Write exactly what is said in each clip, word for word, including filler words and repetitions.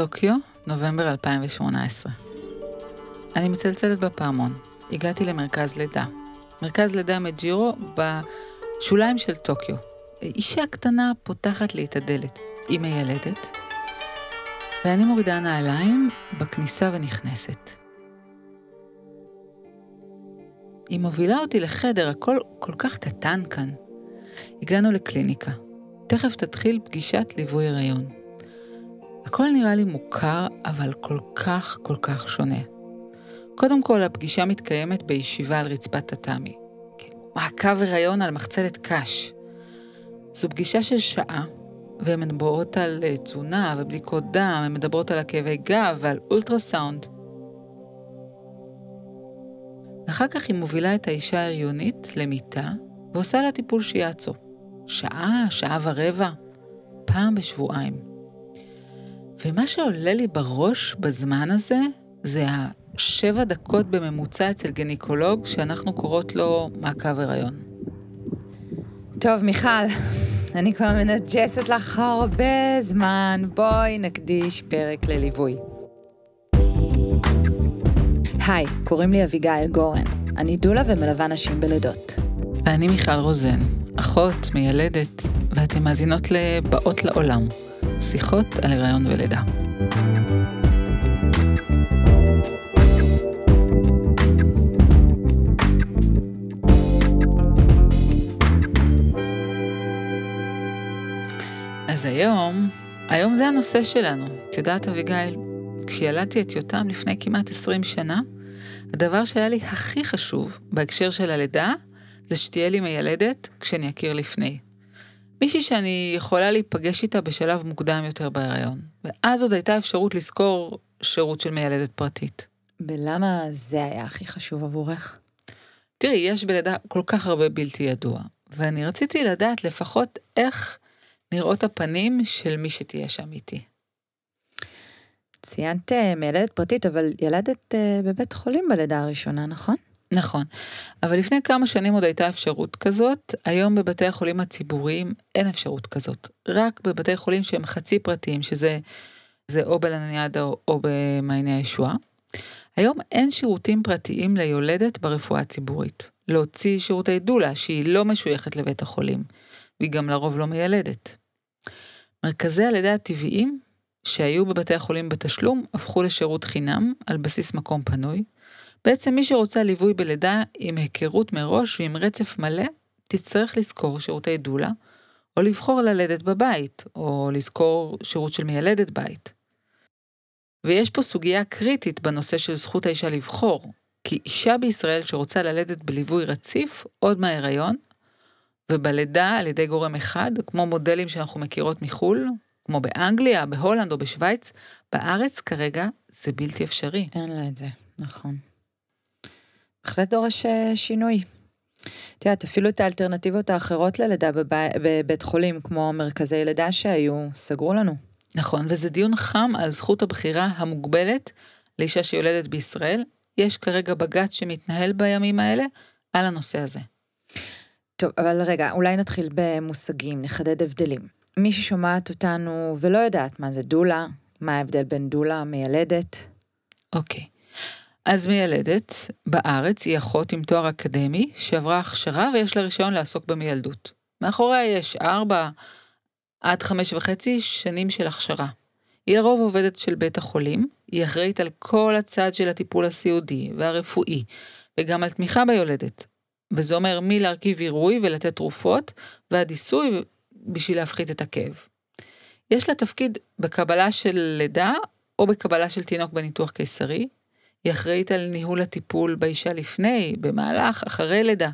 טוקיו, נובמבר אלפיים שמונה עשרה. אני מצלצלת בפעמון. הגעתי למרכז לידה. מרכז לידה מג'ירו בשוליים של טוקיו. אישה קטנה פותחת לי את הדלת. היא מיילדת. ואני מורידה נעליים בכניסה ונכנסת. היא מובילה אותי לחדר, הכל כל כך קטן כאן. הגענו לקליניקה. תכף תתחיל פגישת ליווי הריון. הכל נראה לי מוכר, אבל כל כך כל כך שונה. קודם כל, הפגישה מתקיימת בישיבה על רצפת תטמי. כן, מעקב הריון על מחצלת קש. זו פגישה של שעה, והן מדברות על תזונה ובדיקות דם, הן מדברות על הכאבי גב ועל אולטרסאונד. אחר כך היא מובילה את האישה ההריונית למיטה, ועושה לה טיפול שיאצו. שעה, שעה ורבע, פעם בשבועיים. ומה שעולה לי בראש בזמן הזה, זה השבע דקות בממוצע אצל גניקולוג, שאנחנו קוראות לו מעקב הריון. טוב, מיכל, אני כבר מנג'סת לך הרבה זמן, בואי נקדיש פרק לליווי. היי, קוראים לי אביגאל גורן. אני דולה ומלווה נשים בלידות. ואני מיכל רוזן, אחות, מיילדת, ואתם מאזינות לבאות לעולם, שיחות על הריון ולידה. אז היום, היום זה הנושא שלנו. את יודעת אביגאל, כשילדתי את יותם לפני כמעט עשרים שנה, הדבר שהיה לי הכי חשוב בהקשר של הלידה, זה שתהיה לי מיילדת כשאני אכיר לפני. מישהי שאני יכולה להיפגש איתה בשלב מוקדם יותר בהיריון. ואז עוד הייתה אפשרות לזכור שירות של מיילדת פרטית. ולמה זה היה הכי חשוב עבורך? תראי, יש בלידה כל כך הרבה בלתי ידוע, ואני רציתי לדעת לפחות איך נראות הפנים של מי שתהיה שם איתי. ציינת מיילדת פרטית, אבל ילדת בבית חולים בלידה הראשונה, נכון? נכון, אבל לפני כמה שנים עוד הייתה אפשרות כזאת, היום בבתי החולים הציבוריים אין אפשרות כזאת, רק בבתי חולים שהם חצי פרטיים, שזה זה או בלניאדה או, או במעייני הישועה. היום אין שירותים פרטיים ליולדת ברפואה הציבורית, להוציא שירותי דולה שהיא לא משויכת לבית החולים, והיא גם לרוב לא מיילדת. מרכזי הלידה הטבעיים שהיו בבתי החולים בתשלום הפכו לשירות חינם על בסיס מקום פנוי. בעצם מי שרוצה ליווי בלידה עם היכרות מראש ועם רצף מלא, תצטרך לזכור שירותי דולה, או לבחור ללדת בבית, או לזכור שירות של מיילדת בית. ויש פה סוגיה קריטית בנושא של זכות האישה לבחור, כי אישה בישראל שרוצה ללדת בליווי רציף עוד מההיריון, ובלידה על ידי גורם אחד, כמו מודלים שאנחנו מכירות מחול, כמו באנגליה, בהולנד או בשוויץ, בארץ כרגע זה בלתי אפשרי. אין לה את זה, נכון. בהחלט דורש שינוי. את יודעת, אפילו את האלטרנטיבות האחרות ללידה בבית חולים, כמו מרכזי לידה שהיו, סגרו לנו. נכון, וזה דיון חם על זכות הבחירה המוגבלת לאישה שיולדת בישראל. יש כרגע בג"ץ שמתנהל בימים האלה על הנושא הזה. טוב, אבל רגע, אולי נתחיל במושגים, נחדד הבדלים. מי ששומעת אותנו ולא יודעת מה זה דולה, מה ההבדל בין דולה, מיילדת? אוקיי. אז מיילדת בארץ היא אחות עם תואר אקדמי שעברה הכשרה ויש לה רישיון לעסוק במילדות. מאחוריה יש ארבע עד חמש וחצי שנים של הכשרה. היא לרוב עובדת של בית החולים, היא אחראית על כל הצד של הטיפול הסיעודי והרפואי, וגם על תמיכה ביולדת. וזה אומר מי להרכיב עירוי ולתת תרופות, והדיסוי בשביל להפחית את הכאב. יש לה תפקיד בקבלה של לידה או בקבלה של תינוק בניתוח קיסרי, היא אחראית על ניהול הטיפול באישה לפני, במהלך, אחרי לידה.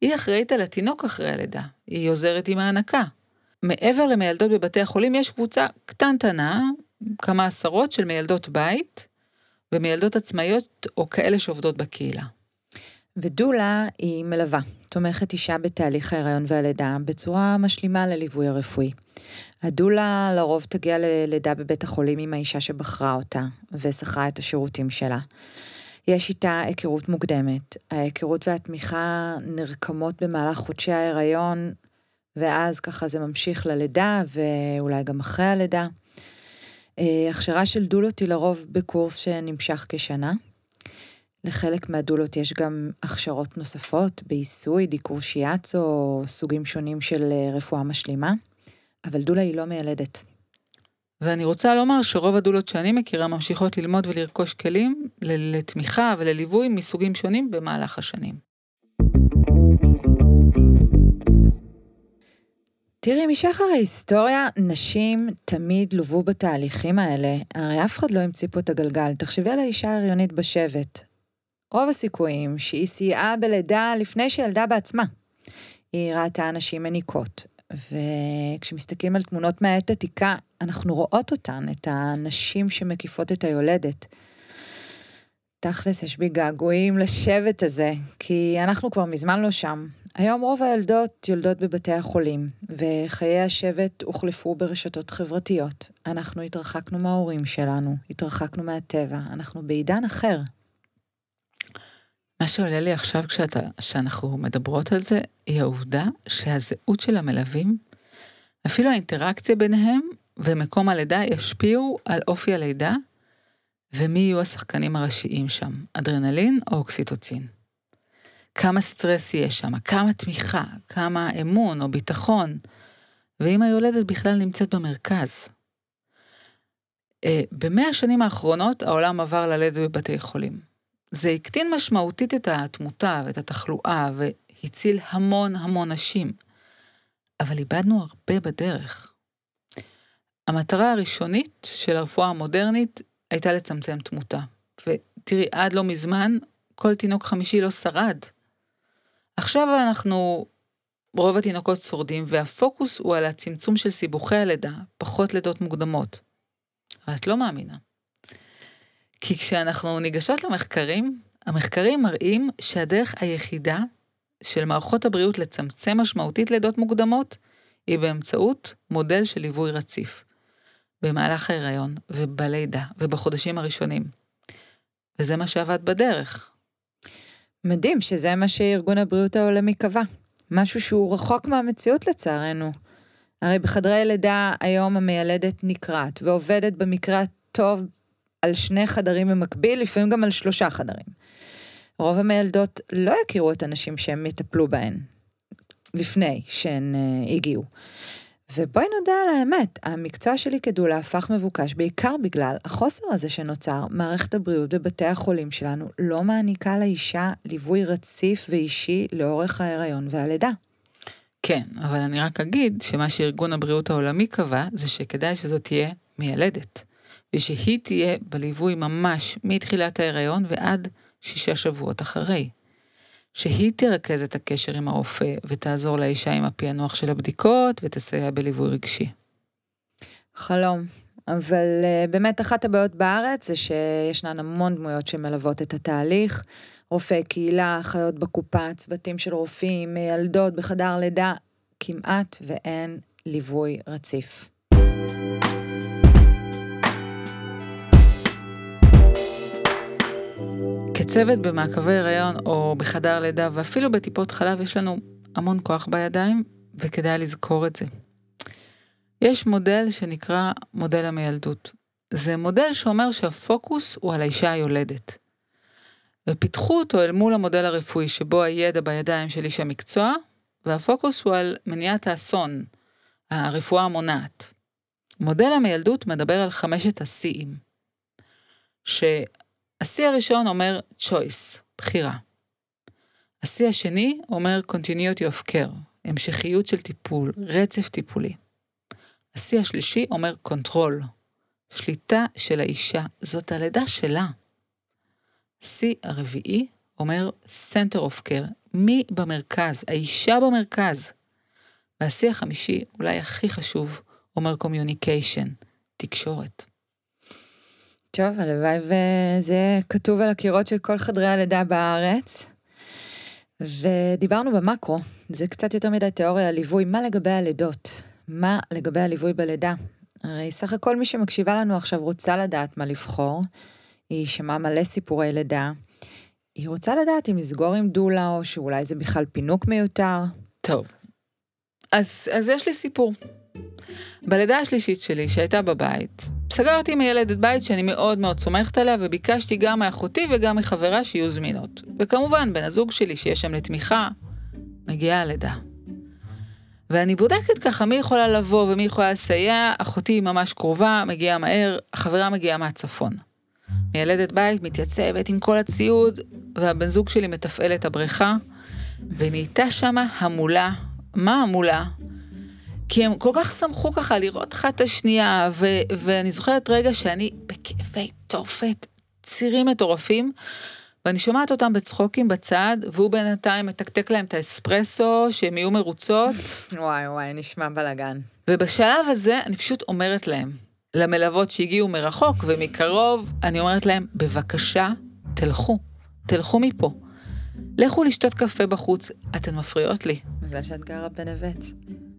היא אחראית על התינוק אחרי הלידה. היא עוזרת עם ההנקה. מעבר למילדות בבתי החולים, יש קבוצה קטנטנה, כמה עשרות של מילדות בית, ומילדות עצמאיות או כאלה שעובדות בקהילה. ודולה היא מלווה, תומכת אישה בתהליך ההיריון והלידה, בצורה משלימה לליווי הרפואי. הדולה לרוב תגיע ללידה בבית החולים עם האישה שבחרה אותה, ושכרה את השירותים שלה. יש איתה היכרות מוקדמת, ההיכרות והתמיכה נרקמות במהלך חודשי ההיריון, ואז ככה זה ממשיך ללידה, ואולי גם אחרי הלידה. הכשרה של דולות היא לרוב בקורס שנמשך כשנה. לחלק מהדולות יש גם הכשרות נוספות, בעיסוי, דיקור שיאצו, או סוגים שונים של רפואה משלימה, אבל דולה היא לא מיילדת. ואני רוצה לומר שרוב הדולות שאני מכירה ממשיכות ללמוד ולרכוש כלים לתמיכה ולליווי מסוגים שונים במהלך השנים. תראי, משחר ההיסטוריה, נשים תמיד לובו בתהליכים האלה. הרי אף אחד לא המציא פה את הגלגל. תחשבי על האישה ההריונית בשבט. רוב הסיכויים שהיא סייעה בלידה לפני שילדה בעצמה. היא ראתה אנשים מניקות. וכשמסתכלים על תמונות מהעת עתיקה, אנחנו רואות אותן, את הנשים שמקיפות את היולדת. תכלס, יש בי געגועים לשבט הזה, כי אנחנו כבר מזמן לא שם. היום רוב הילדות יולדות בבתי החולים, וחיי השבט הוחלפו ברשתות חברתיות. אנחנו התרחקנו מההורים שלנו, התרחקנו מהטבע, אנחנו בעידן אחר. מה שעולה לי עכשיו כשאתה, שאנחנו מדברות על זה, היא העובדה שהזהות של המלווים, אפילו האינטראקציה ביניהם ומקום הלידה ישפיעו על אופי הלידה, ומי יהיו השחקנים הראשיים שם, אדרנלין או אוקסיטוצין. כמה סטרס יש שם, כמה תמיכה, כמה אמון או ביטחון, ואם היולדת בכלל נמצאת במרכז. במאה השנים האחרונות העולם עבר ללדת בבתי חולים. זה הקטין משמעותית את התמותה ואת התחלואה, והציל המון המון נשים. אבל איבדנו הרבה בדרך. המטרה הראשונית של הרפואה המודרנית הייתה לצמצם תמותה. ותראי, עד לא מזמן, כל תינוק חמישי לא שרד. עכשיו אנחנו, רוב התינוקות שורדים, והפוקוס הוא על הצמצום של סיבוכי הלידה, פחות לידות מוקדמות. אבל את לא מאמינה. כי כשאנחנו ניגשות למחקרים, המחקרים מראים שהדרך היחידה של מערכות הבריאות לצמצם משמעותית לידות מוקדמות, היא באמצעות מודל של ליווי רציף, במהלך ההיריון ובלידה ובחודשים הראשונים. וזה מה שעבד בדרך. מדהים שזה מה שארגון הבריאות העולמי קבע. משהו שהוא רחוק מהמציאות לצערנו. הרי בחדרי לידה היום המיילדת נקראת ועובדת במקרה טוב, על שני חדרים במקביל, לפעמים גם על שלושה חדרים. רוב המיילדות לא יכירו את הנשים שהם יטפלו בהן, לפני שהן uh, הגיעו. ובואי נדע על האמת, המקצוע שלי כדולה הפך מבוקש, בעיקר בגלל החוסר הזה שנוצר, מערכת הבריאות בבתי החולים שלנו, לא מעניקה לאישה ליווי רציף ואישי לאורך ההיריון והלידה. כן, אבל אני רק אגיד, שמה שארגון הבריאות העולמי קבע, זה שכדאי שזאת תהיה מיילדת. ושהיא תהיה בליווי ממש מתחילת ההיריון ועד שישה שבועות אחרי. שהיא תרכז את הקשר עם הרופא ותעזור לאישה עם הפענוח של הבדיקות ותסייע בליווי רגשי. חלום. אבל באמת אחת הבעיות בארץ זה שישנן המון דמויות שמלוות את התהליך. רופאי קהילה, חיות בקופה, צוותים של רופאים, ילדות בחדר לידה, כמעט ואין ליווי רציף. כצוות במעקבי הריון או בחדר לידה ואפילו בטיפות חלב יש לנו המון כוח בידיים וכדאי לזכור את זה. יש מודל שנקרא מודל המיילדות. זה מודל שאומר שהפוקוס הוא על האישה היולדת. ופיתחו אותו אל מול המודל הרפואי שבו הידע בידיים של איש המקצוע והפוקוס הוא על מניעת האסון, הרפואה המונעת. מודל המיילדות מדבר על חמשת הסיעים. ש... השיא הראשון אומר choice, בחירה. השיא השני אומר continuity of care, המשכיות של טיפול, רצף טיפולי. השיא השלישי אומר control, שליטה של האישה, זאת הלידה שלה. השיא הרביעי אומר center of care, מי במרכז, האישה במרכז. והשיא החמישי, אולי הכי חשוב, אומר communication, תקשורת. טוב, הלוואי וזה כתוב על הקירות של כל חדרי הלידה בארץ, ודיברנו במקרו, זה קצת יותר מדי תיאוריה על ליווי, מה לגבי הלידות? מה לגבי הליווי בלידה? הרי סך הכל מי שמקשיבה לנו עכשיו רוצה לדעת מה לבחור, היא שמעה מלא סיפורי לידה, היא רוצה לדעת אם לסגור עם דולה או שאולי זה בכלל פינוק מיותר. טוב, אז, אז יש לי סיפור. בלידה השלישית שלי, שהייתה בבית, סגרתי עם הילדת בית שאני מאוד מאוד סומכת עליה, וביקשתי גם מאחותי וגם מחברה שיהיו זמינות. וכמובן, בן הזוג שלי שיש שם לתמיכה, מגיעה הלידה. ואני בודקת ככה, מי יכולה לבוא ומי יכולה לסייע, אחותי ממש קרובה, מגיעה מהר, החברה מגיעה מהצפון. מילדת בית מתייצבת עם כל הציוד, והבן זוג שלי מתפעל את הבריכה, ונהייתה שמה המולה. מה המולה? כי הם כל כך שמחו ככה לראות אחת השנייה, ו- ואני זוכרת רגע שאני בכאבי תופת, צירים מטורפים, ואני שומעת אותם בצחוקים בצד, והוא בינתיים מתקתק להם את האספרסו, שהם יהיו מרוצות. וואי וואי, נשמע בלגן. ובשלב הזה אני פשוט אומרת להם, למלוות שהגיעו מרחוק ומקרוב, אני אומרת להם, בבקשה, תלכו, תלכו מפה. לכו לשתות קפה בחוץ, אתן מפריעות לי. זה שאת גרה בנבט.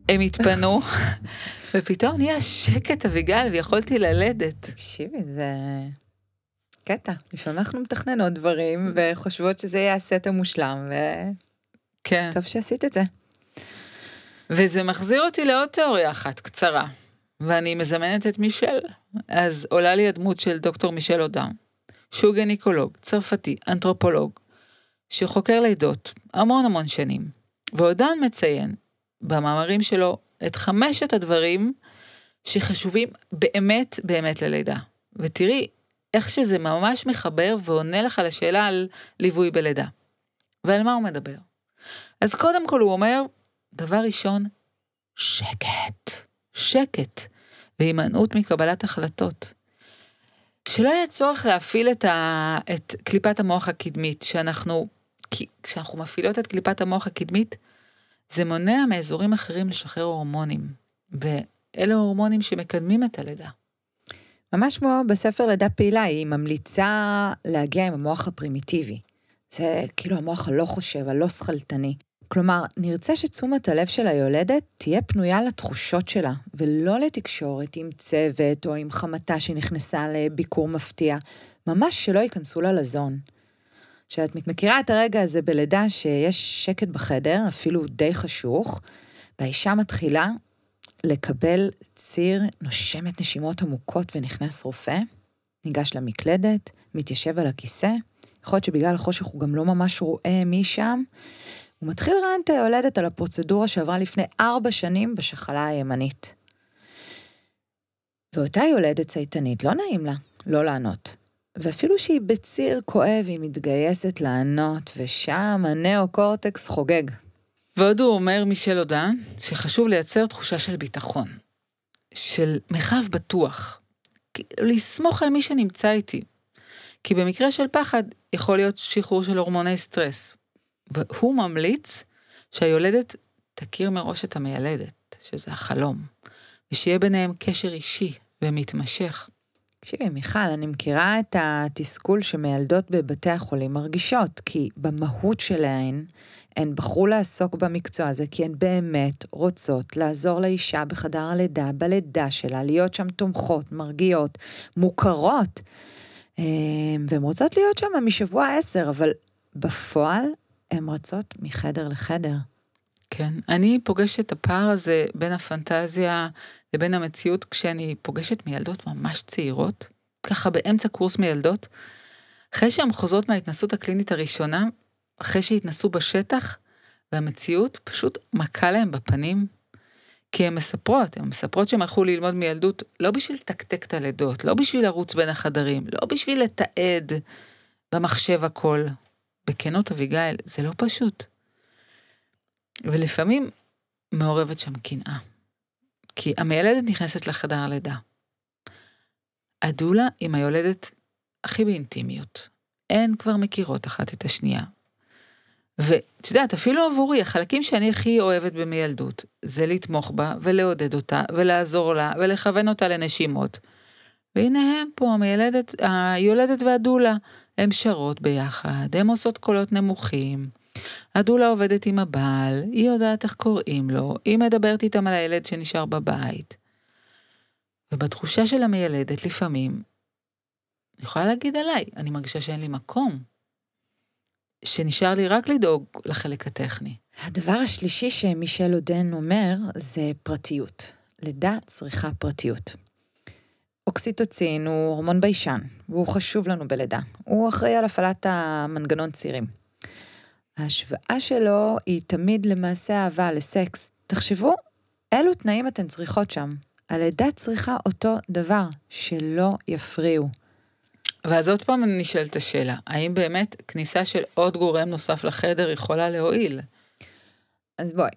הם התפנו, ופתאום נהיה שקט אביגל, ויכולתי ללדת. תקשיבי, זה קטע. לפעמים אנחנו מתכננות דברים, וחושבות שזה יעשה את המושלם, ו... כן. טוב שעשית את זה. וזה מחזיר אותי לעוד תיאוריה אחת, קצרה. ואני מזמנת את מישל. אז עולה לי הדמות של דוקטור מישל אודן, שהוא גניקולוג, צרפתי, אנתרופולוג, שחוקר לידות המון המון שנים. ואודן מציין במאמרים שלו את חמשת הדברים שחשובים באמת באמת ללידה. ותראי איך שזה ממש מחבר ועונה לך על השאלה על ליווי בלידה. ועל מה הוא מדבר? אז קודם כל הוא אומר, דבר ראשון, שקט. שקט והימנעות מקבלת החלטות. שלא היה צורך להפעיל את, ה... את קליפת המוח הקדמית, שאנחנו, כשאנחנו מפעילות את קליפת המוח הקדמית, זה מונע מאזורים אחרים לשחרר הורמונים, ואלה הורמונים שמקדמים את הלידה. ממש כמו בספר לידה פעילה, היא ממליצה להגיע עם המוח הפרימיטיבי. זה כאילו המוח הלא חושב, הלא שחלטני. כלומר, נרצה שתשומת הלב של היולדת תהיה פנויה לתחושות שלה, ולא לתקשורת עם צוות או עם חמתה שנכנסה לביקור מפתיע, ממש שלא ייכנסו לה לזון. כשאת מכירה את הרגע הזה בלידה שיש שקט בחדר, אפילו די חשוך, והאישה מתחילה לקבל ציר, נושמת נשימות עמוקות ונכנס רופא, ניגש למקלדת, מתיישב על הכיסא, יכול להיות שבגלל החושך הוא גם לא ממש רואה מי שם, הוא מתחיל לראיין את היולדת על הפרוצדורה שעברה לפני ארבע שנים בשחלה הימנית. ואותה יולדת צייתנית, לא נעים לה, לא לענות. ואפילו שהיא בציר כואב, היא מתגייסת לענות, ושם הנאו-קורטקס חוגג. ועוד הוא אומר מישל אודן, שחשוב לייצר תחושה של ביטחון, של מרחב בטוח, לסמוך על מי שנמצא איתי. כי במקרה של פחד, יכול להיות שחרור של הורמוני סטרס. והוא ממליץ שהיולדת תכיר מראש את המיילדת, שזה החלום, ושיהיה ביניהם קשר אישי ומתמשך. תקשיבי, מיכל, אני מכירה את התסכול שמילדות בבתי החולים מרגישות, כי במהות שלהן, הן בחרו לעסוק במקצוע הזה, כי הן באמת רוצות לעזור לאישה בחדר הלידה, בלידה שלה, להיות שם תומכות, מרגיעות, מוכרות, והן רוצות להיות שם משבוע עשר, אבל בפועל, הן רצות מחדר לחדר. כן, אני פוגשת את הפער הזה בין הפנטזיה לבין המציאות, כשאני פוגשת מילדות ממש צעירות, ככה באמצע קורס מילדות, אחרי שהן חוזרות מההתנסות הקלינית הראשונה, אחרי שהתנסו בשטח, והמציאות פשוט מכה להן בפנים, כי הן מספרות, הן מספרות שהן הלכו ללמוד מילדות, לא בשביל תקתק את הלידות, לא בשביל לרוץ בין החדרים, לא בשביל לתעד במחשב הכל. בכנות אביגיל, זה לא פשוט. ולפעמים מעורבת שם קנאה. כי המיילדת נכנסת לחדר הלידה. הדולה עם היולדת הכי באינטימיות. אין כבר מכירות אחת את השנייה. ואת יודעת, אפילו עבורי, החלקים שאני הכי אוהבת במילדות, זה לתמוך בה ולעודד אותה ולעזור לה ולכוון אותה לנשימות. והנה הם פה, המיילדת, היולדת והדולה, הן שרות ביחד, הן עושות קולות נמוכים, הדולה עובדת עם הבעל, היא יודעת איך קוראים לו, היא מדברת איתם על הילד שנשאר בבית. ובתחושה של המיילדת לפעמים, אני יכולה להגיד עליי, אני מרגישה שאין לי מקום, שנשאר לי רק לדאוג לחלק הטכני. הדבר השלישי שמישל אודן אומר זה פרטיות. לידה צריכה פרטיות. אוקסיטוצין הוא הורמון ביישן, והוא חשוב לנו בלידה. הוא אחראי על הפעלת המנגנון צירים. ההשוואה שלו היא תמיד למעשה אהבה, לסקס. תחשבו, אילו תנאים אתן צריכות שם. הלידה צריכה אותו דבר, שלא יפריעו. ואז עוד פעם אני נשאלת השאלה, האם באמת כניסה של עוד גורם נוסף לחדר יכולה להועיל? אז בואי,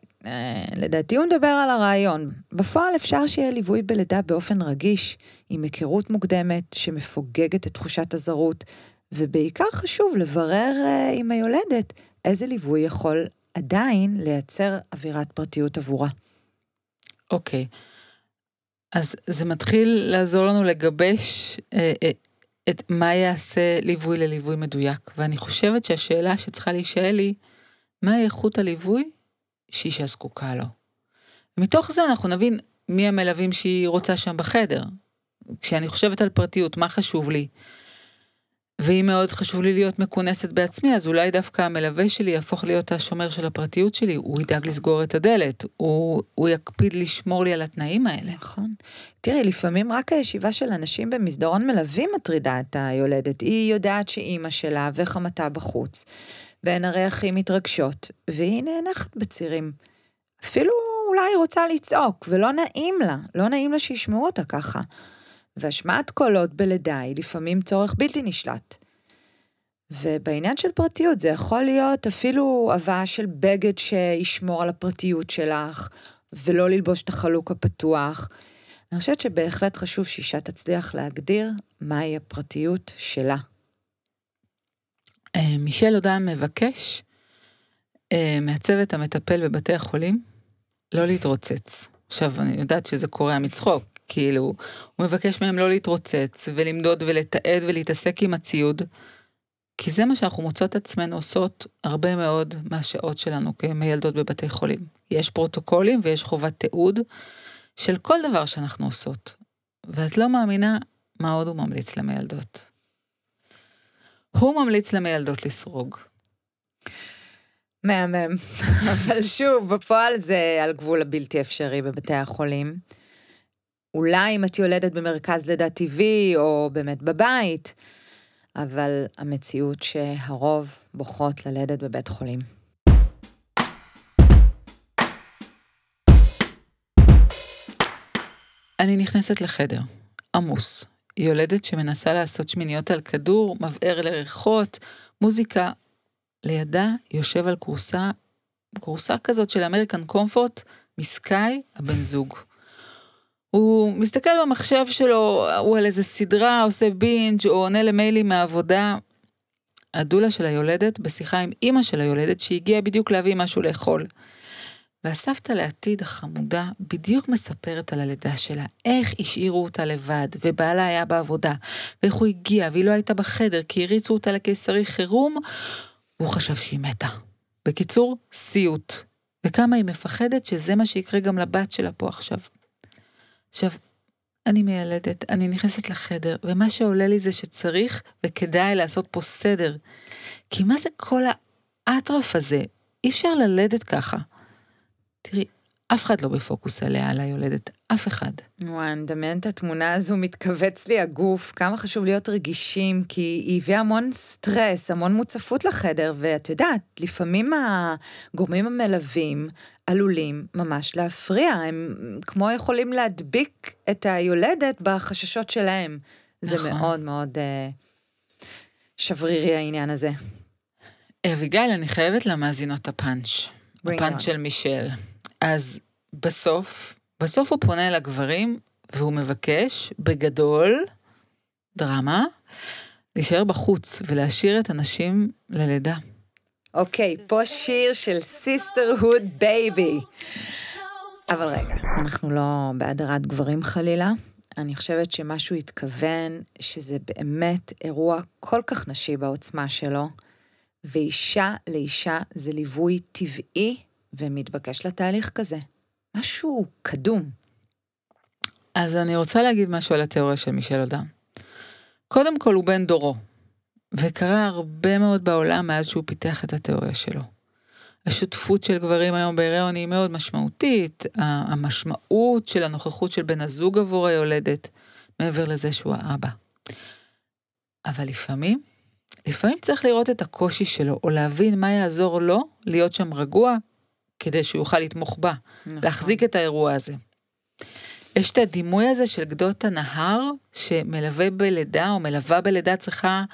לדעתי הוא מדבר על הרעיון. בפועל אפשר שיהיה ליווי בלידה באופן רגיש, עם היכרות מוקדמת שמפוגגת את תחושת הזרות, ובעיקר חשוב לברר עם היולדת איזה ליווי יכול עדיין לייצר אווירת פרטיות עבורה. אוקיי, אז זה מתחיל לעזור לנו לגבש את מה יעשה ליווי לליווי מדויק, ואני חושבת שהשאלה שצריכה להישאל היא, מה איכות הליווי שאישה זקוקה לו? מתוך זה אנחנו נבין מי המלווים שהיא רוצה שם בחדר. כשאני חושבת על פרטיות, מה חשוב לי? ואם מאוד חשוב לי להיות מכונסת בעצמי, אז אולי דווקא המלווה שלי יהפוך להיות השומר של הפרטיות שלי, הוא ידאג לסגור את הדלת, הוא, הוא יקפיד לשמור לי על התנאים האלה. נכון. תראי, לפעמים רק הישיבה של אנשים במסדרון מלווים מטרידה את היולדת, היא יודעת שאימא שלה וחמתה בחוץ, והן הרי הכי מתרגשות, והיא נאנחת בצירים. אפילו אולי רוצה לצעוק, ולא נעים לה, לא נעים לה שישמעו אותה ככה. והשמעת קולות בלידה היא לפעמים צורך בלתי נשלט. ובעניין של פרטיות זה יכול להיות אפילו הבאה של בגד שישמור על הפרטיות שלך, ולא ללבוש את החלוק הפתוח. אני חושבת שבהחלט חשוב שאישה תצליח להגדיר מהי הפרטיות שלה. מישל אודן מבקש מהצוות המטפל בבתי החולים לא להתרוצץ. עכשיו, אני יודעת שזה קורה מצחוק, כאילו, הוא מבקש מהם לא להתרוצץ, ולמדוד ולתעד ולהתעסק עם הציוד, כי זה מה שאנחנו מוצאות עצמנו עושות הרבה מאוד מהשעות שלנו כמילדות בבתי חולים. יש פרוטוקולים ויש חובת תיעוד של כל דבר שאנחנו עושות, ואת לא מאמינה מה עוד הוא ממליץ למילדות. הוא ממליץ למילדות לסרוג. מהמם, אבל שוב, בפועל זה על גבול הבלתי אפשרי בבתי החולים. אולי אם את יולדת במרכז לידה טבעי, או באמת בבית, אבל המציאות שהרוב בוחרות ללדת בבית חולים. אני נכנסת לחדר, עמוס. יולדת שמנסה לעשות שמיניות על כדור, מבאר לריחות, מוזיקה. לידה יושב על קורסה, קורסה כזאת של אמריקן קומפורט, מסקאי, הבן זוג. הוא מסתכל במחשב שלו, הוא על איזה סדרה, עושה בינג' או עונה למיילים מהעבודה. הדולה של היולדת בשיחה עם אמא של היולדת שהגיעה בדיוק להביא משהו לאכול. והסבתא לעתיד החמודה בדיוק מספרת על הלידה שלה, איך השאירו אותה לבד, ובעלה היה בעבודה, ואיך הוא הגיע, והיא לא הייתה בחדר, כי הריצו אותה לקיסרי חירום, הוא חשב שהיא מתה. בקיצור, סיוט. וכמה היא מפחדת שזה מה שיקרה גם לבת שלה פה עכשיו. עכשיו, אני מילדת, אני נכנסת לחדר, ומה שעולה לי זה שצריך וכדאי לעשות פה סדר. כי מה זה כל האטרף הזה? אי אפשר ללדת ככה. תראי, אף אחד לא בפוקוס עליה, על היולדת, אף אחד. וואי, אני מדמיין את התמונה הזו, מתכווץ לי הגוף, כמה חשוב להיות רגישים, כי היא הביאה המון סטרס, המון מוצפות לחדר, ואת יודעת, לפעמים הגורמים המלווים עלולים ממש להפריע, הם כמו יכולים להדביק את היולדת בחששות שלהם. נכון. זה מאוד מאוד שברירי העניין הזה. אביגיל, אני חייבת למאזינות הפאנץ', הפאנץ' של מישל. אז בסוף, בסוף הוא פונה לגברים, והוא מבקש, בגדול, דרמה, להישאר בחוץ, ולהשאיר את הנשים ללידה. אוקיי, פה שיר של Sisterhood Baby. אבל רגע, אנחנו לא בהדרת גברים חלילה, אני חושבת שמשהו התכוון, שזה באמת אירוע כל כך נשי בעוצמה שלו, ואישה לאישה זה ליווי טבעי, ומתבקש לתהליך כזה. משהו קדום. אז אני רוצה להגיד משהו על התיאוריה של מישל אודן. קודם כל הוא בן דורו, וקרה הרבה מאוד בעולם מאז שהוא פיתח את התיאוריה שלו. השותפות של גברים היום בהיריון היא מאוד משמעותית, המשמעות של הנוכחות של בן הזוג עבור היולדת, מעבר לזה שהוא האבא. אבל לפעמים, לפעמים צריך לראות את הקושי שלו, או להבין מה יעזור לו להיות שם רגוע, כדי שהוא יוכל לתמוך בה, נכון. להחזיק את האירוע הזה. יש את הדימוי הזה של גדות הנהר, שמלווה בלידה, או מלווה בלידה צריכה,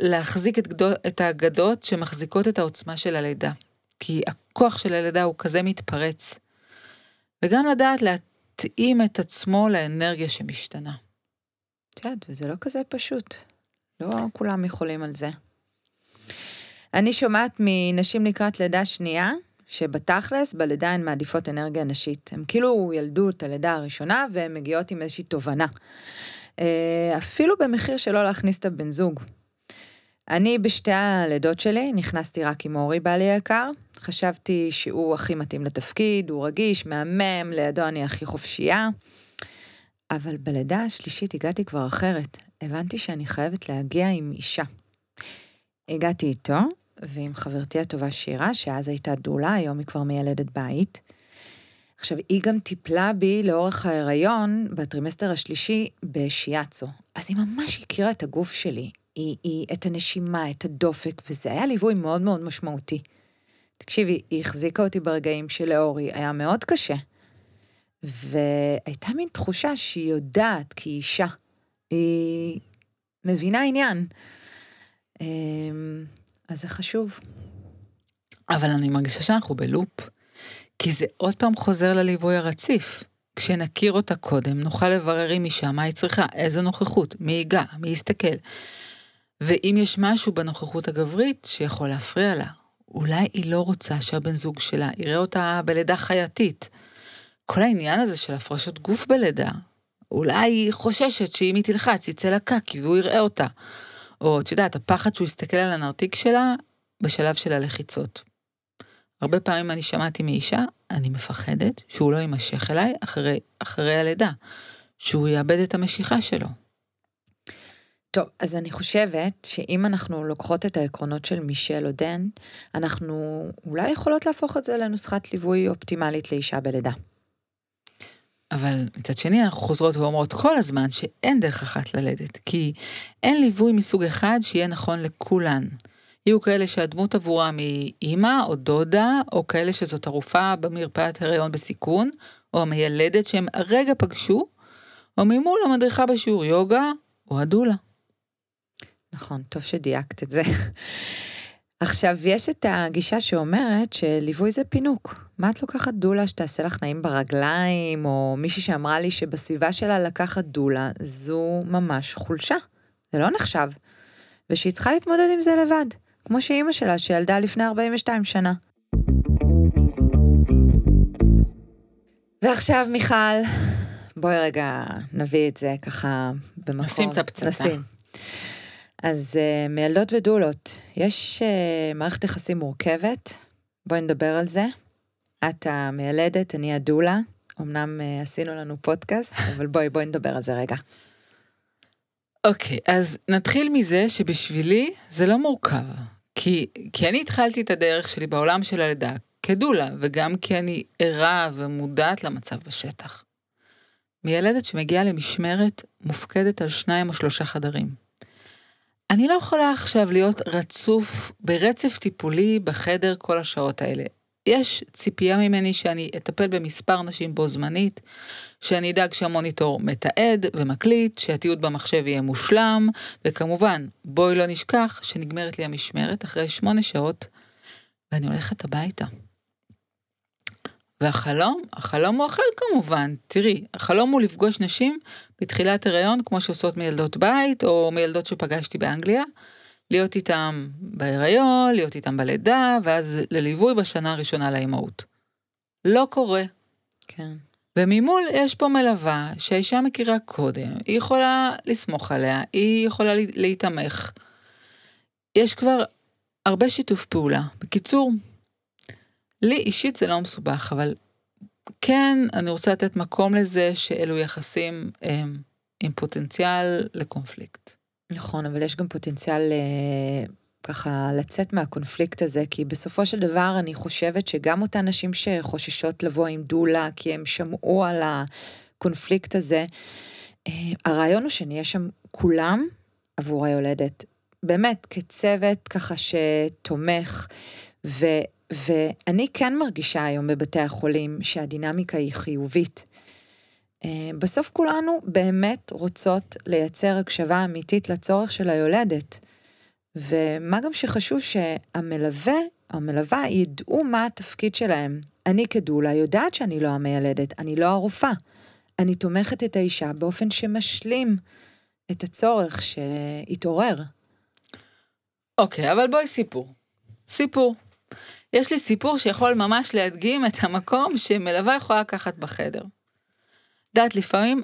להחזיק את, גדות, את האגדות שמחזיקות את העוצמה של הלידה. כי הכוח של הלידה הוא כזה מתפרץ. וגם לדעת להתאים את עצמו לאנרגיה שמשתנה. תעד, וזה לא כזה פשוט. לא כולם יכולים על זה. אני שומעת מנשים לקראת לידה שנייה, שבתכלס בלידה הן מעדיפות אנרגיה נשית. הם כאילו ילדו את הלידה הראשונה, והן מגיעות עם איזושהי תובנה. אפילו במחיר שלא להכניס את הבן זוג. אני בשתי הלידות שלי, נכנסתי רק עם אורי בעלי יקר, חשבתי שהוא הכי מתאים לתפקיד, הוא רגיש, מהמם, לידו אני הכי חופשייה, אבל בלידה השלישית הגעתי כבר אחרת, הבנתי שאני חייבת להגיע עם אישה. הגעתי איתו, ועם חברתי הטובה שירה, שאז הייתה דולה, היום היא כבר מילדת בית. עכשיו, היא גם טיפלה בי לאורך ההיריון, בטרימסטר השלישי, בשיאצו. אז היא ממש הכירה את הגוף שלי, היא, היא, את הנשימה, את הדופק, וזה היה ליווי מאוד מאוד משמעותי. תקשיבי, היא החזיקה אותי ברגעים שלאורי, היה מאוד קשה, והייתה מין תחושה שהיא יודעת, כי היא אישה, היא מבינה עניין. אז זה חשוב. אבל אני מרגישה שאנחנו בלופ, כי זה עוד פעם חוזר לליווי הרציף. כשנכיר אותה קודם, נוכל לברר עם אישה מה היא צריכה, איזו נוכחות, מי ייגע, מי יסתכל. ואם יש משהו בנוכחות הגברית שיכול להפריע לה, אולי היא לא רוצה שהבן זוג שלה יראה אותה בלידה חייתית. כל העניין הזה של הפרשות גוף בלידה, אולי היא חוששת שאם היא תלחץ, יצא לה קקי והוא יראה אותה. או, את יודעת, הפחד שהוא יסתכל על הנרתיק שלה בשלב של הלחיצות. הרבה פעמים אני שמעתי מאישה, אני מפחדת שהוא לא יימשך אליי אחרי, אחרי הלידה, שהוא יאבד את המשיכה שלו. טוב, אז אני חושבת שאם אנחנו לוקחות את העקרונות של מישל אודן, אנחנו אולי יכולות להפוך את זה לנוסחת ליווי אופטימלית לאישה בלידה. אבל מצד שני אנחנו חוזרות ואומרות כל הזמן שאין דרך אחת ללדת, כי אין ליווי מסוג אחד שיהיה נכון לכולן. יהיו כאלה שהדמות עבורם היא אימא או דודה, או כאלה שזאת הרופאה במרפאת הריון בסיכון, או המילדת שהם הרגע פגשו, או ממול המדריכה בשיעור יוגה, או הדולה. נכון, טוב שדייקת את זה. עכשיו, יש את הגישה שאומרת שליווי זה פינוק. מה את לוקחת דולה שתעשה לך נעים ברגליים, או מישהי שאמרה לי שבסביבה שלה לקחת דולה, זו ממש חולשה. זה לא נחשב. ושהיא צריכה להתמודד עם זה לבד. כמו שאימא שלה שילדה לפני ארבעים ושתיים שנה. ועכשיו מיכל, בואי רגע נביא את זה ככה במקום. נשים את הפצצה. נשים. אז uh, מילדות ודולות, יש uh, מערכת יחסים מורכבת, בואי נדבר על זה. את המילדת, אני הדולה, אמנם uh, עשינו לנו פודקאסט, אבל בואי בואי נדבר על זה רגע. אוקיי, okay, אז נתחיל מזה שבשבילי זה לא מורכב, כי, כי אני התחלתי את הדרך שלי בעולם של הלידה כדולה, וגם כי אני ערה ומודעת למצב בשטח. מילדת שמגיעה למשמרת מופקדת על שניים או שלושה חדרים. אני לא יכולה עכשיו להיות רצוף ברצף טיפולי בחדר כל השעות האלה. יש ציפייה ממני שאני אטפל במספר נשים בו זמנית, שאני אדאג שהמוניטור מתעד ומקליט, שהתיעוד במחשב יהיה מושלם, וכמובן, בואי לא נשכח שנגמרת לי המשמרת אחרי שמונה שעות, ואני הולכת הביתה. והחלום, החלום הוא אחר כמובן, תראי, החלום הוא לפגוש נשים בתחילת הריון, כמו שעושות מילדות בית, או מילדות שפגשתי באנגליה, להיות איתם בהיריון, להיות איתם בלידה, ואז לליווי בשנה הראשונה לאימהות. לא קורה. כן. וממול יש פה מלווה שהאישה מכירה קודם, היא יכולה לסמוך עליה, היא יכולה להתאמך. יש כבר הרבה שיתוף פעולה. בקיצור, לי אישית זה לא מסובך, אבל כן, אני רוצה לתת מקום לזה שאלו יחסים הם, עם פוטנציאל לקונפליקט. נכון, אבל יש גם פוטנציאל ככה לצאת מהקונפליקט הזה, כי בסופו של דבר אני חושבת שגם אותן נשים שחוששות לבוא עם דולה, כי הם שמעו על הקונפליקט הזה, הרעיון הוא שנהיה שם כולם עבור היולדת, באמת כצוות ככה שתומך, ו, ואני כן מרגישה היום בבתי החולים שהדינמיקה היא חיובית. בסוף כולנו באמת רוצות לייצר הקשבה אמיתית לצורך של היולדת, ומה גם שחשוב שהמלווה, המלווה ידעו מה התפקיד שלהם. אני כדולה יודעת שאני לא המיילדת, אני לא הרופאה. אני תומכת את האישה באופן שמשלים את הצורך שהתעורר. אוקיי, אבל בואי סיפור. סיפור. יש לי סיפור שיכול ממש להדגים את המקום שמלווה יכולה לקחת בחדר. דעת לפעמים,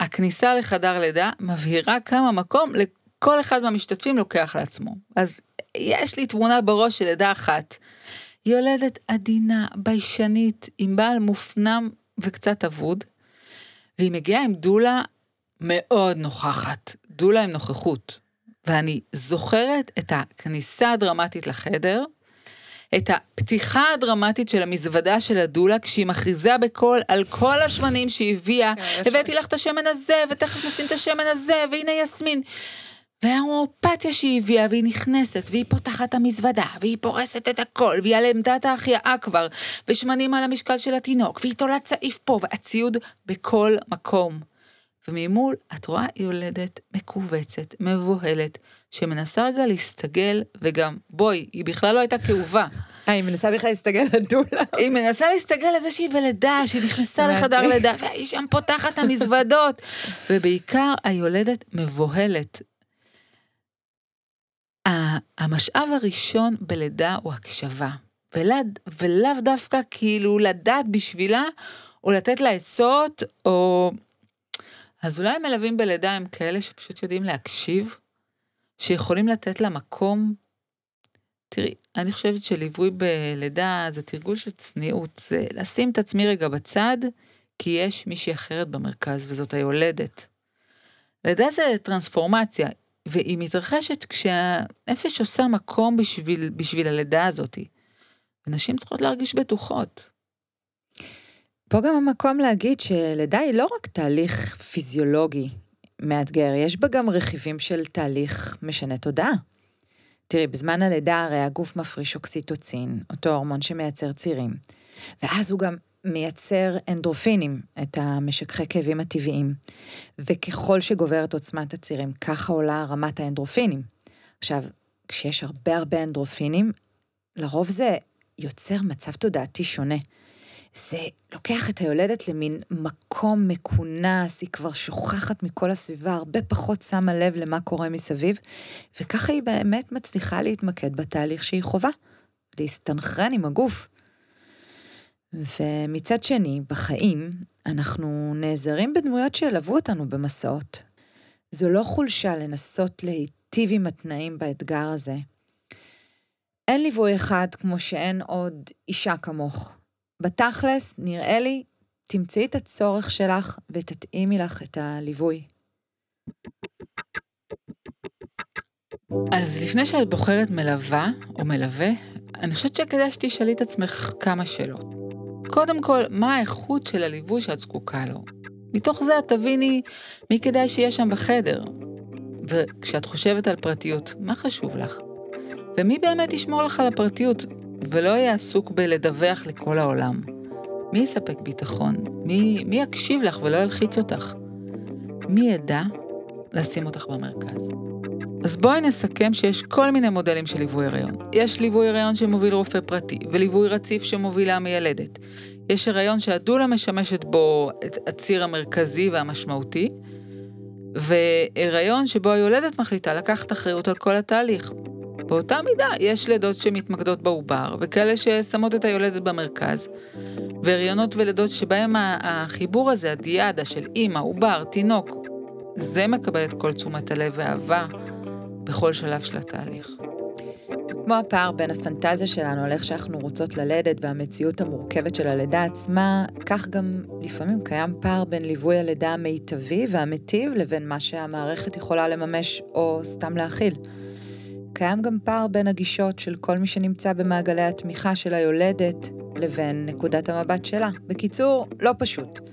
הכניסה לחדר לידה מבהירה כמה מקום לקחת, כל אחד מהמשתתפים לוקח לעצמו. אז יש לי תמונה בראש של לידה אחת. יולדת עדינה, ביישנית, עם בעל מופנם וקצת עבוד, והיא מגיעה עם דולה מאוד נוכחת. דולה עם נוכחות. ואני זוכרת את הכניסה הדרמטית לחדר, את הפתיחה הדרמטית של המזוודה של הדולה, כשהיא מכריזה בכל, על כל השמנים שהיא הביאה, הבאתי לך את השמן הזה, ותכף נשים את השמן הזה, והנה יסמין. וההומאופתיה שהיא הביאה, והיא נכנסת, והיא פותחת המזוודה, והיא פורסת את הכל, והיא על עמדת ההחייאה כבר, ושמנים על המשקל של התינוק, והיא תולעת צעיף פה, והציוד בכל מקום. וממול, את רואה יולדת מקובצת, מבוהלת, שמנסה רגע להסתגל, וגם, בואי, היא בכלל לא הייתה כאובה. היא מנסה בכלל להסתגל לדולה. היא מנסה להסתגל לזה שהיא בלידה, שהיא נכנסה לחדר לידה, והיא שם פותחת המזוודות, ובעיקר היולדת מבוהלת. המשאב הראשון בלידה הוא הקשבה, ולאו דווקא כאילו לדעת בשבילה, או לתת לה עצות, או... אז אולי מלווים בלידה הם כאלה שפשוט יודעים להקשיב, שיכולים לתת לה מקום. תראי, אני חושבת שליווי בלידה זה תרגול של צניעות, זה לשים את עצמי רגע בצד, כי יש מישהי אחרת במרכז, וזאת היולדת. לידה זה טרנספורמציה, והיא מתרחשת כשהנפש עושה מקום בשביל, בשביל הלידה הזאת. ונשים צריכות להרגיש בטוחות. פה גם המקום להגיד שלידה היא לא רק תהליך פיזיולוגי מאתגר, יש בה גם רכיבים של תהליך משנה תודעה. תראי, בזמן הלידה הרי הגוף מפריש אוקסיטוצין, אותו הורמון שמייצר צירים, ואז הוא גם מייצר אנדרופינים, את המשככי כאבים הטבעיים, וככל שגוברת עוצמת הצירים, ככה עולה רמת האנדרופינים. עכשיו, כשיש הרבה הרבה אנדרופינים, לרוב זה יוצר מצב תודעתי שונה. זה לוקח את היולדת למין מקום מקונס, היא כבר שוכחת מכל הסביבה, הרבה פחות שמה לב למה קורה מסביב, וככה היא באמת מצליחה להתמקד בתהליך שהיא חובה, להסתנכרן עם הגוף. ומצד שני, בחיים, אנחנו נעזרים בדמויות שילוו אותנו במסעות. זו לא חולשה לנסות להיטיב עם התנאים באתגר הזה. אין ליווי אחד כמו שאין עוד אישה כמוך. בתכלס, נראה לי, תמצאי את הצורך שלך ותתאימי לך את הליווי. אז לפני שאת בוחרת מלווה או מלווה, אני חושבת שכדאי שתשאלי את עצמך כמה שאלות. קודם כל, מה האיכות של הליווי שאת זקוקה לו? מתוך זה את תביני מי כדאי שיהיה שם בחדר. וכשאת חושבת על פרטיות, מה חשוב לך? ומי באמת ישמור לך על הפרטיות ולא יהיה עסוק בלדווח לכל העולם? מי יספק ביטחון? מי, מי יקשיב לך ולא ילחיץ אותך? מי ידע לשים אותך במרכז? אז בואי נסכם שיש כל מיני מודלים של ליווי הריון. יש ליווי הריון שמוביל רופא פרטי, וליווי רציף שמובילה המיילדת. יש הריון שהדולה משמשת בו את הציר המרכזי והמשמעותי, והריון שבו היולדת מחליטה לקחת אחריות על כל התהליך. באותה מידה יש לידות שמתמקדות בעובר, וכאלה ששמות את היולדת במרכז, והריונות ולידות שבהם החיבור הזה, הדיאדה של אמא, עובר, תינוק, זה מקבל את כל תשומת הלב והאהבה, בכל שלב של התהליך. כמו הפער בין הפנטזיה שלנו על איך שאנחנו רוצות ללדת והמציאות המורכבת של הלידה עצמה, כך גם לפעמים קיים פער בין ליווי הלידה המיטבי והמטיב לבין מה שהמערכת יכולה לממש או סתם להכיל. קיים גם פער בין הגישות של כל מי שנמצא במעגלי התמיכה של היולדת לבין נקודת המבט שלה. בקיצור, לא פשוט.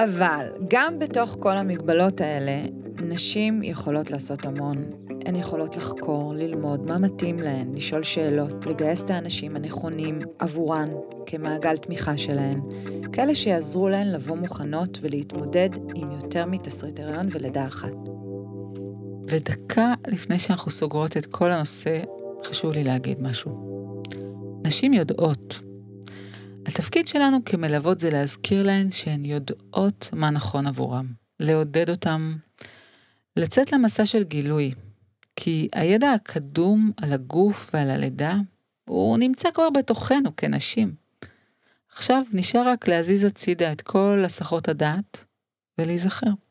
אבל גם בתוך כל המגבלות האלה, נשים יכולות לעשות המון. הן יכולות לחקור, ללמוד מה מתאים להן, לשאול שאלות, לגייס את האנשים הנכונים עבורן כמעגל תמיכה שלהן, כאלה שיעזרו להן לבוא מוכנות ולהתמודד עם יותר מתסריט הריון ולידה אחת. ודקה לפני שאנחנו סוגרות את כל הנושא, חשוב לי להגיד משהו. נשים יודעות. התפקיד שלנו כמלוות זה להזכיר להן שהן יודעות מה נכון עבורם, לעודד אותם, לצאת למסע של גילוי, כי הידע הקדום על הגוף ועל הלידה, הוא נמצא כבר בתוכנו כנשים. עכשיו נשאר רק להזיז הצידה את כל הסחות הדעת ולהיזכר.